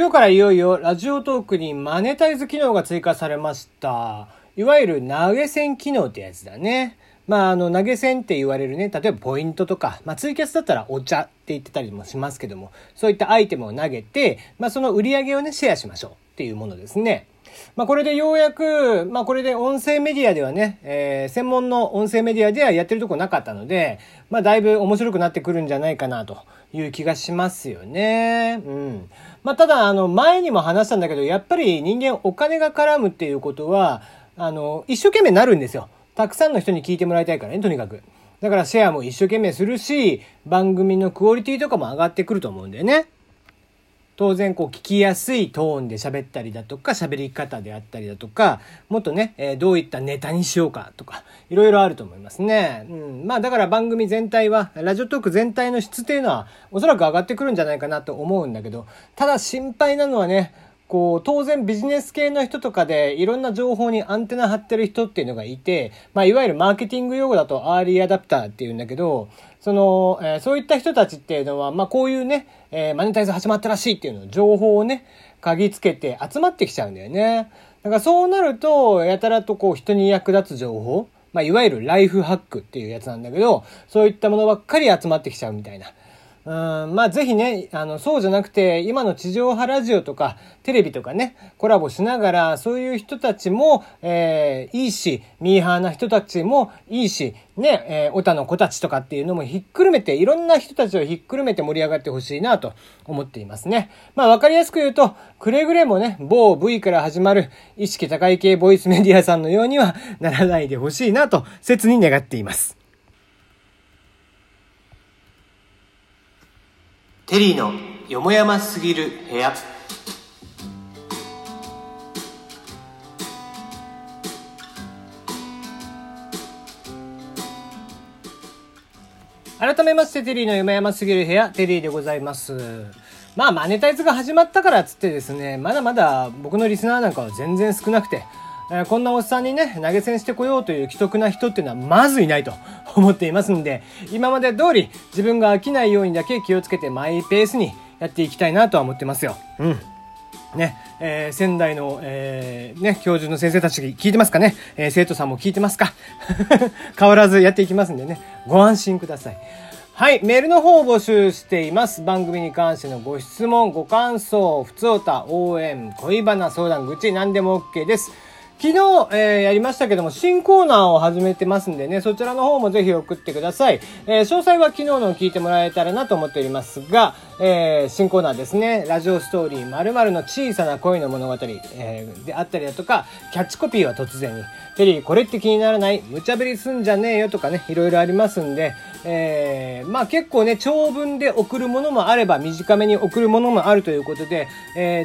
今日からいよいよラジオトークにマネタイズ機能が追加されました。いわゆる投げ銭機能ってやつだね。投げ銭って言われるね、例えばポイントとか、ツイキャスだったらお茶って言ってたりもしますけども、そういったアイテムを投げて、その売り上げをね、シェアしましょうっていうものですね。これでようやく、これで音声メディアではね、専門の音声メディアではやってるとこなかったので、だいぶ面白くなってくるんじゃないかなという気がしますよね。うん。ただ、前にも話したんだけど、やっぱり人間お金が絡むっていうことは、一生懸命なるんですよ。たくさんの人に聞いてもらいたいからね、とにかく。だからシェアも一生懸命するし、番組のクオリティとかも上がってくると思うんだよね。当然聞きやすいトーンで喋ったりだとか、喋り方であったりだとか、もっとね、どういったネタにしようかとか、いろいろあると思いますね。うん。だから番組全体は、ラジオトーク全体の質っていうのは、おそらく上がってくるんじゃないかなと思うんだけど、ただ心配なのはね、当然ビジネス系の人とかで、いろんな情報にアンテナ張ってる人っていうのがいて、いわゆるマーケティング用語だとアーリーアダプターっていうんだけど、そういった人たちっていうのは、こういうね、マネタイズ始まったらしいっていうのを情報をね、嗅ぎつけて集まってきちゃうんだよね。だからそうなると、やたらと人に役立つ情報、いわゆるライフハックっていうやつなんだけど、そういったものばっかり集まってきちゃうみたいな。ぜひね、そうじゃなくて、今の地上波ラジオとか、テレビとかね、コラボしながら、そういう人たちも、いいし、ミーハーな人たちもいいし、ね、オタの子たちとかっていうのもひっくるめて、いろんな人たちをひっくるめて盛り上がってほしいなと思っていますね。わかりやすく言うと、くれぐれもね、某 V から始まる意識高い系ボイスメディアさんのようにはならないでほしいなと、切に願っています。テリーのよもやますぎる部屋。改めまして、テリーのよもやますぎる部屋、テリーでございます。マネタイズが始まったからつってですね、まだまだ僕のリスナーなんかは全然少なくて、こんなおっさんにね、投げ銭してこようという既得な人っていうのはまずいないと思っていますんで、今まで通り自分が飽きないようにだけ気をつけてマイペースにやっていきたいなとは思ってますよ。うん。ね、仙台の、ね、教授の先生たち聞いてますかね、生徒さんも聞いてますか変わらずやっていきますんでね、ご安心ください。はい、メールの方を募集しています。番組に関してのご質問、ご感想、ふつおた、応援、恋バナ、相談、愚痴、何でも OK です。昨日、やりましたけども、新コーナーを始めてますんでね、そちらの方もぜひ送ってください。詳細は昨日のを聞いてもらえたらなと思っておりますが、新コーナーですね、ラジオストーリー〇〇の小さな恋の物語、であったりだとか、キャッチコピーは突然に、テリーこれって気にならない、無茶ぶりすんじゃねえよとかね、いろいろありますんで、結構ね、長文で送るものもあれば、短めに送るものもあるということで、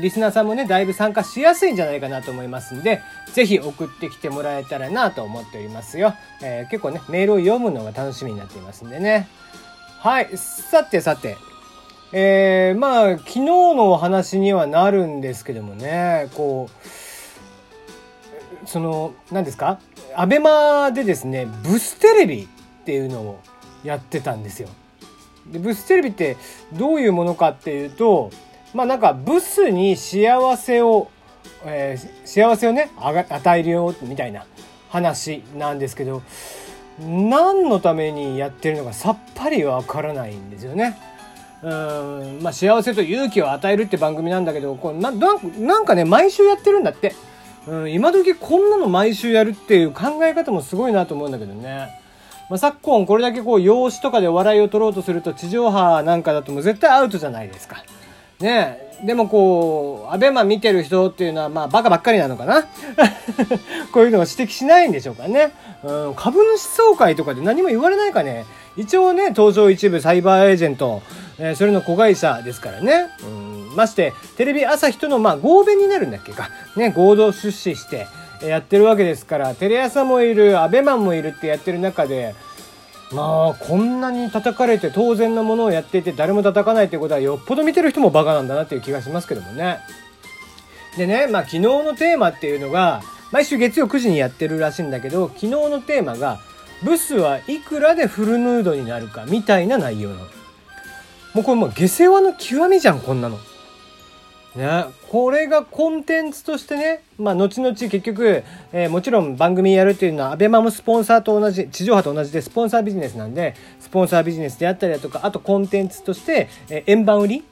リスナーさんもね、だいぶ参加しやすいんじゃないかなと思いますんで、ぜひ送ってきてもらえたらなと思っておりますよ。結構ね、メールを読むのが楽しみになっていますんでね。はい、さて、昨日のお話にはなるんですけどもね、何ですか、アベマでですね、ブステレビっていうのをやってたんですよ。で、ブステレビってどういうものかっていうと、なんかブスに幸せをね、与えるよみたいな話なんですけど、何のためにやってるのかさっぱりわからないんですよね。幸せと勇気を与えるって番組なんだけど、なんかね毎週やってるんだって。今時こんなの毎週やるっていう考え方もすごいなと思うんだけどね。昨今これだけ容姿とかで笑いを取ろうとすると、地上波なんかだともう絶対アウトじゃないですか。ねえ。でもアベマ見てる人っていうのは、バカばっかりなのかなこういうのを指摘しないんでしょうかね。株主総会とかで何も言われないかね。一応ね、東証一部サイバーエージェント、それの子会社ですからね。まして、テレビ朝日との、合弁になるんだっけか。ね、合同出資してやってるわけですから、テレ朝もいる、アベマもいるってやってる中で、こんなに叩かれて当然のものをやっていて、誰も叩かないということは、よっぽど見てる人もバカなんだなっていう気がしますけどもね。でね、昨日のテーマっていうのが、毎週月曜9時にやってるらしいんだけど、昨日のテーマが、ブスはいくらでフルヌードになるかみたいな内容の。もうこれもう下世話の極みじゃん、こんなの。ね、これがコンテンツとしてね、後々結局、もちろん番組やるっていうのはアベマもスポンサーと同じ、地上波と同じでスポンサービジネスなんで、スポンサービジネスであったりだとか、あとコンテンツとして、円盤売り、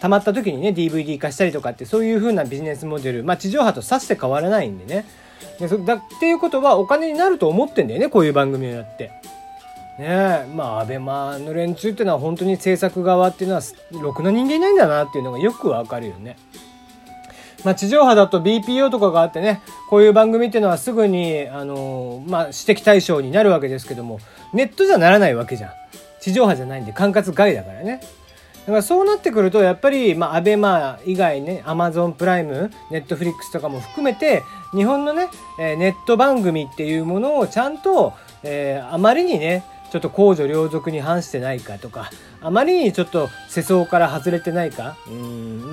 溜まった時にね DVD 化したりとかって、そういう風なビジネスモデル、地上波とさして変わらないんでね。でっていうことはお金になると思ってんだよね、こういう番組をやって。ねえ、アベマの連中ってのは本当に制作側っていうのはろくな人間いないんだなっていうのがよくわかるよね。地上波だと BPO とかがあってね、こういう番組っていうのはすぐに指摘対象になるわけですけども、ネットじゃならないわけじゃん。地上波じゃないんで管轄外だからね。だからそうなってくるとやっぱり、アベマ以外ね、Amazon プライム、Netflix とかも含めて日本のね、ネット番組っていうものをちゃんと、あまりにねちょっと公序良俗に反してないかとか、あまりにちょっと世相から外れてないか、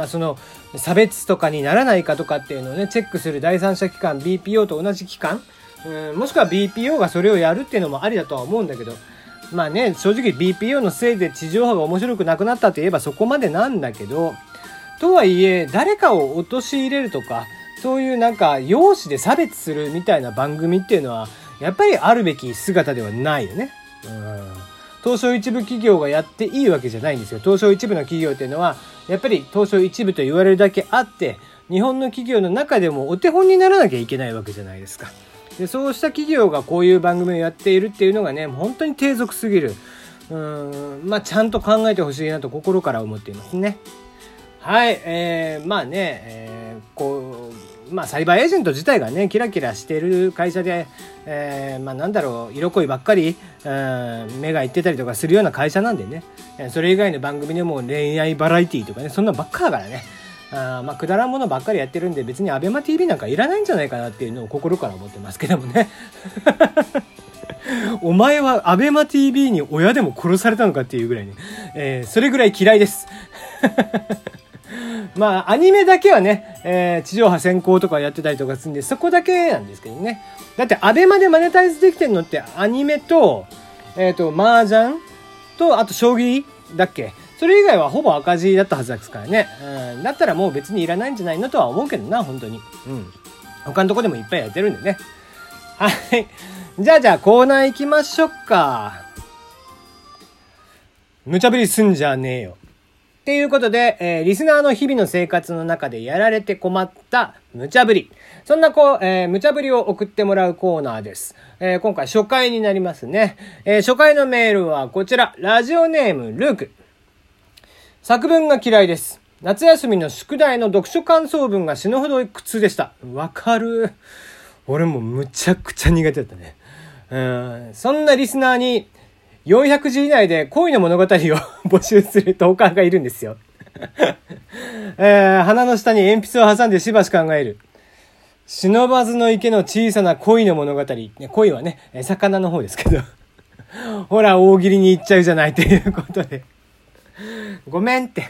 その差別とかにならないかとかっていうのをねチェックする第三者機関 BPO と同じ機関、もしくは BPO がそれをやるっていうのもありだとは思うんだけど、正直 BPO のせいで地上波が面白くなくなったといえばそこまでなんだけど、とはいえ誰かを陥れるとか、そういう容姿で差別するみたいな番組っていうのはやっぱりあるべき姿ではないよね。東証一部企業がやっていいわけじゃないんですよ。東証一部の企業っていうのはやっぱり東証一部と言われるだけあって、日本の企業の中でもお手本にならなきゃいけないわけじゃないですか。でそうした企業がこういう番組をやっているっていうのがね、本当に低俗すぎる。ちゃんと考えてほしいなと心から思っていますね。はい、サイバーエージェント自体がねキラキラしてる会社で、色恋ばっかり目がいってたりとかするような会社なんでね、それ以外の番組でも恋愛バラエティとかね、そんなばっかだからね、くだらんものばっかりやってるんで、別にAbemaTV なんかいらないんじゃないかなっていうのを心から思ってますけどもね。お前はAbemaTV に親でも殺されたのかっていうぐらいね、それぐらい嫌いです。アニメだけはね、地上波先行とかやってたりとかするんで、そこだけなんですけどね。だってアベマでマネタイズできてるのってアニメと、麻雀と、あと将棋だっけ。それ以外はほぼ赤字だったはずですからね。だったらもう別にいらないんじゃないのとは思うけどな、本当に。他のとこでもいっぱいやってるんでね。はい。じゃあコーナー行きましょうか。無茶ぶりすんじゃねえよ。ということで、リスナーの日々の生活の中でやられて困った無茶ぶり、そんな無茶ぶりを送ってもらうコーナーです。今回初回になりますね。初回のメールはこちら、ラジオネームルーク。作文が嫌いです。夏休みの宿題の読書感想文が死ぬほど苦痛でした。わかる。俺もむちゃくちゃ苦手だったね。そんなリスナーに400字以内で恋の物語を募集するトーカーがいるんですよ、鼻の下に鉛筆を挟んでしばし考える。忍ばずの池の小さな恋の物語、恋はね魚の方ですけどほら大喜利に行っちゃうじゃないということでごめんってい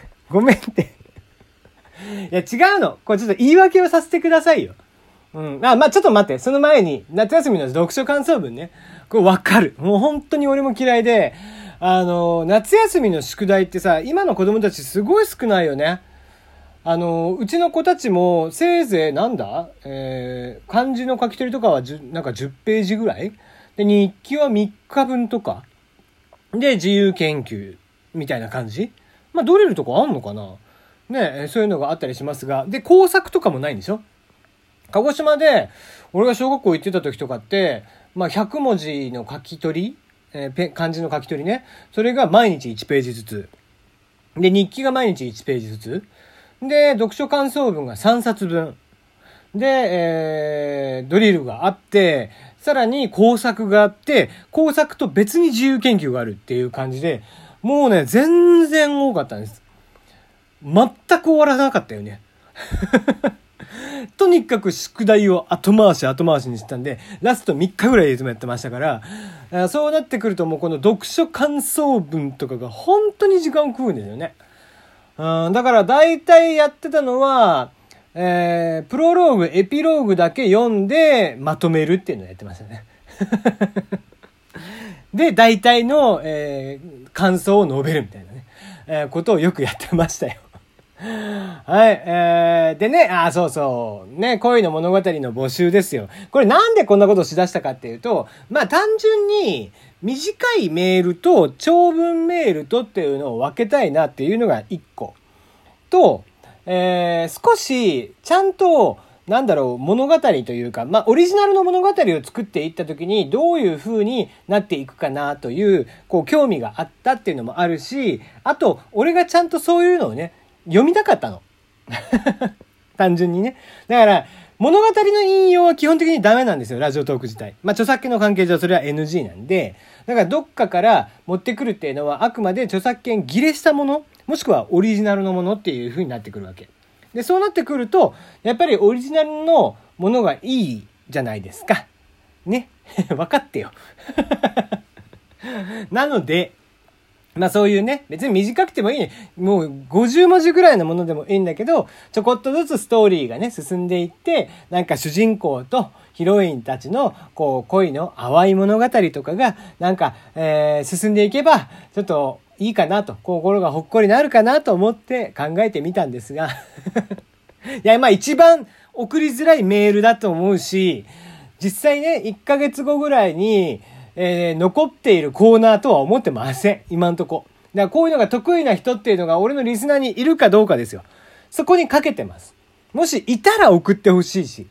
や違うの、これちょっと言い訳をさせてくださいよ。ちょっと待って、その前に夏休みの読書感想文ね、これわかる。もう本当に俺も嫌いで、夏休みの宿題ってさ、今の子供たちすごい少ないよね。うちの子たちもせいぜい漢字の書き取りとかは10ページぐらいで、日記は3日分とかで、自由研究みたいな感じ。ドリルとかあんのかなね、そういうのがあったりしますが、で工作とかもないんでしょ。鹿児島で俺が小学校行ってた時とかって、100文字の書き取り、漢字の書き取りね、それが毎日1ページずつで、日記が毎日1ページずつで、読書感想文が3冊分で、ドリルがあって、さらに工作があって、工作と別に自由研究があるっていう感じで、もうね全然多かったんです。全く終わらなかったよねとにかく宿題を後回しにしてたんで、ラスト3日ぐらいいつもやってましたから、そうなってくるともうこの読書感想文とかが本当に時間を食うんですよね。だから大体やってたのは、プロローグエピローグだけ読んでまとめるっていうのをやってましたねで大体の、感想を述べるみたいなね、ことをよくやってましたよはい、でね、あ、そうそうね、恋の物語の募集ですよ。これなんでこんなことをしだしたかっていうと、まあ単純に短いメールと長文メールとっていうのを分けたいなっていうのが1個と、少しちゃんとなんだろう、物語というか、まあオリジナルの物語を作っていった時にどういう風になっていくかなという、こう興味があったっていうのもあるし、あと俺がちゃんとそういうのをね読みたかったの単純にね。だから物語の引用は基本的にダメなんですよ、ラジオトーク自体。まあ著作権の関係上それは NG なんで、だからどっかから持ってくるっていうのはあくまで著作権切れしたもの、もしくはオリジナルのものっていう風になってくるわけで、そうなってくるとやっぱりオリジナルのものがいいじゃないですかね分かってよなので、まあそういうね、別に短くてもいいね、もう50文字ぐらいのものでもいいんだけど、ちょこっとずつストーリーがね進んでいって、なんか主人公とヒロインたちのこう恋の淡い物語とかがなんか進んでいけばちょっといいかなと、心がほっこりなるかなと思って考えてみたんですがいや、まあ一番送りづらいメールだと思うし、実際ね1ヶ月後ぐらいに、残っているコーナーとは思ってません、今んとこ。だからこういうのが得意な人っていうのが俺のリスナーにいるかどうかですよ。そこにかけてます。もしいたら送ってほしいし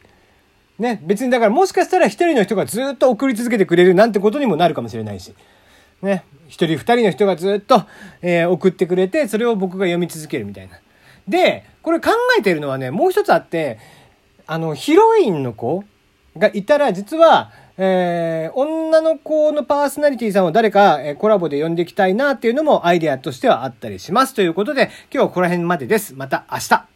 ね、別にだからもしかしたら一人の人がずっと送り続けてくれるなんてことにもなるかもしれないしね、一人二人の人がずっと、送ってくれて、それを僕が読み続けるみたいな。で、これ考えてるのはね、もう一つあって、ヒロインの子がいたら、実は、女の子のパーソナリティさんを誰か、コラボで呼んでいきたいなっていうのもアイデアとしてはあったりします。ということで、今日はここら辺までです。また明日。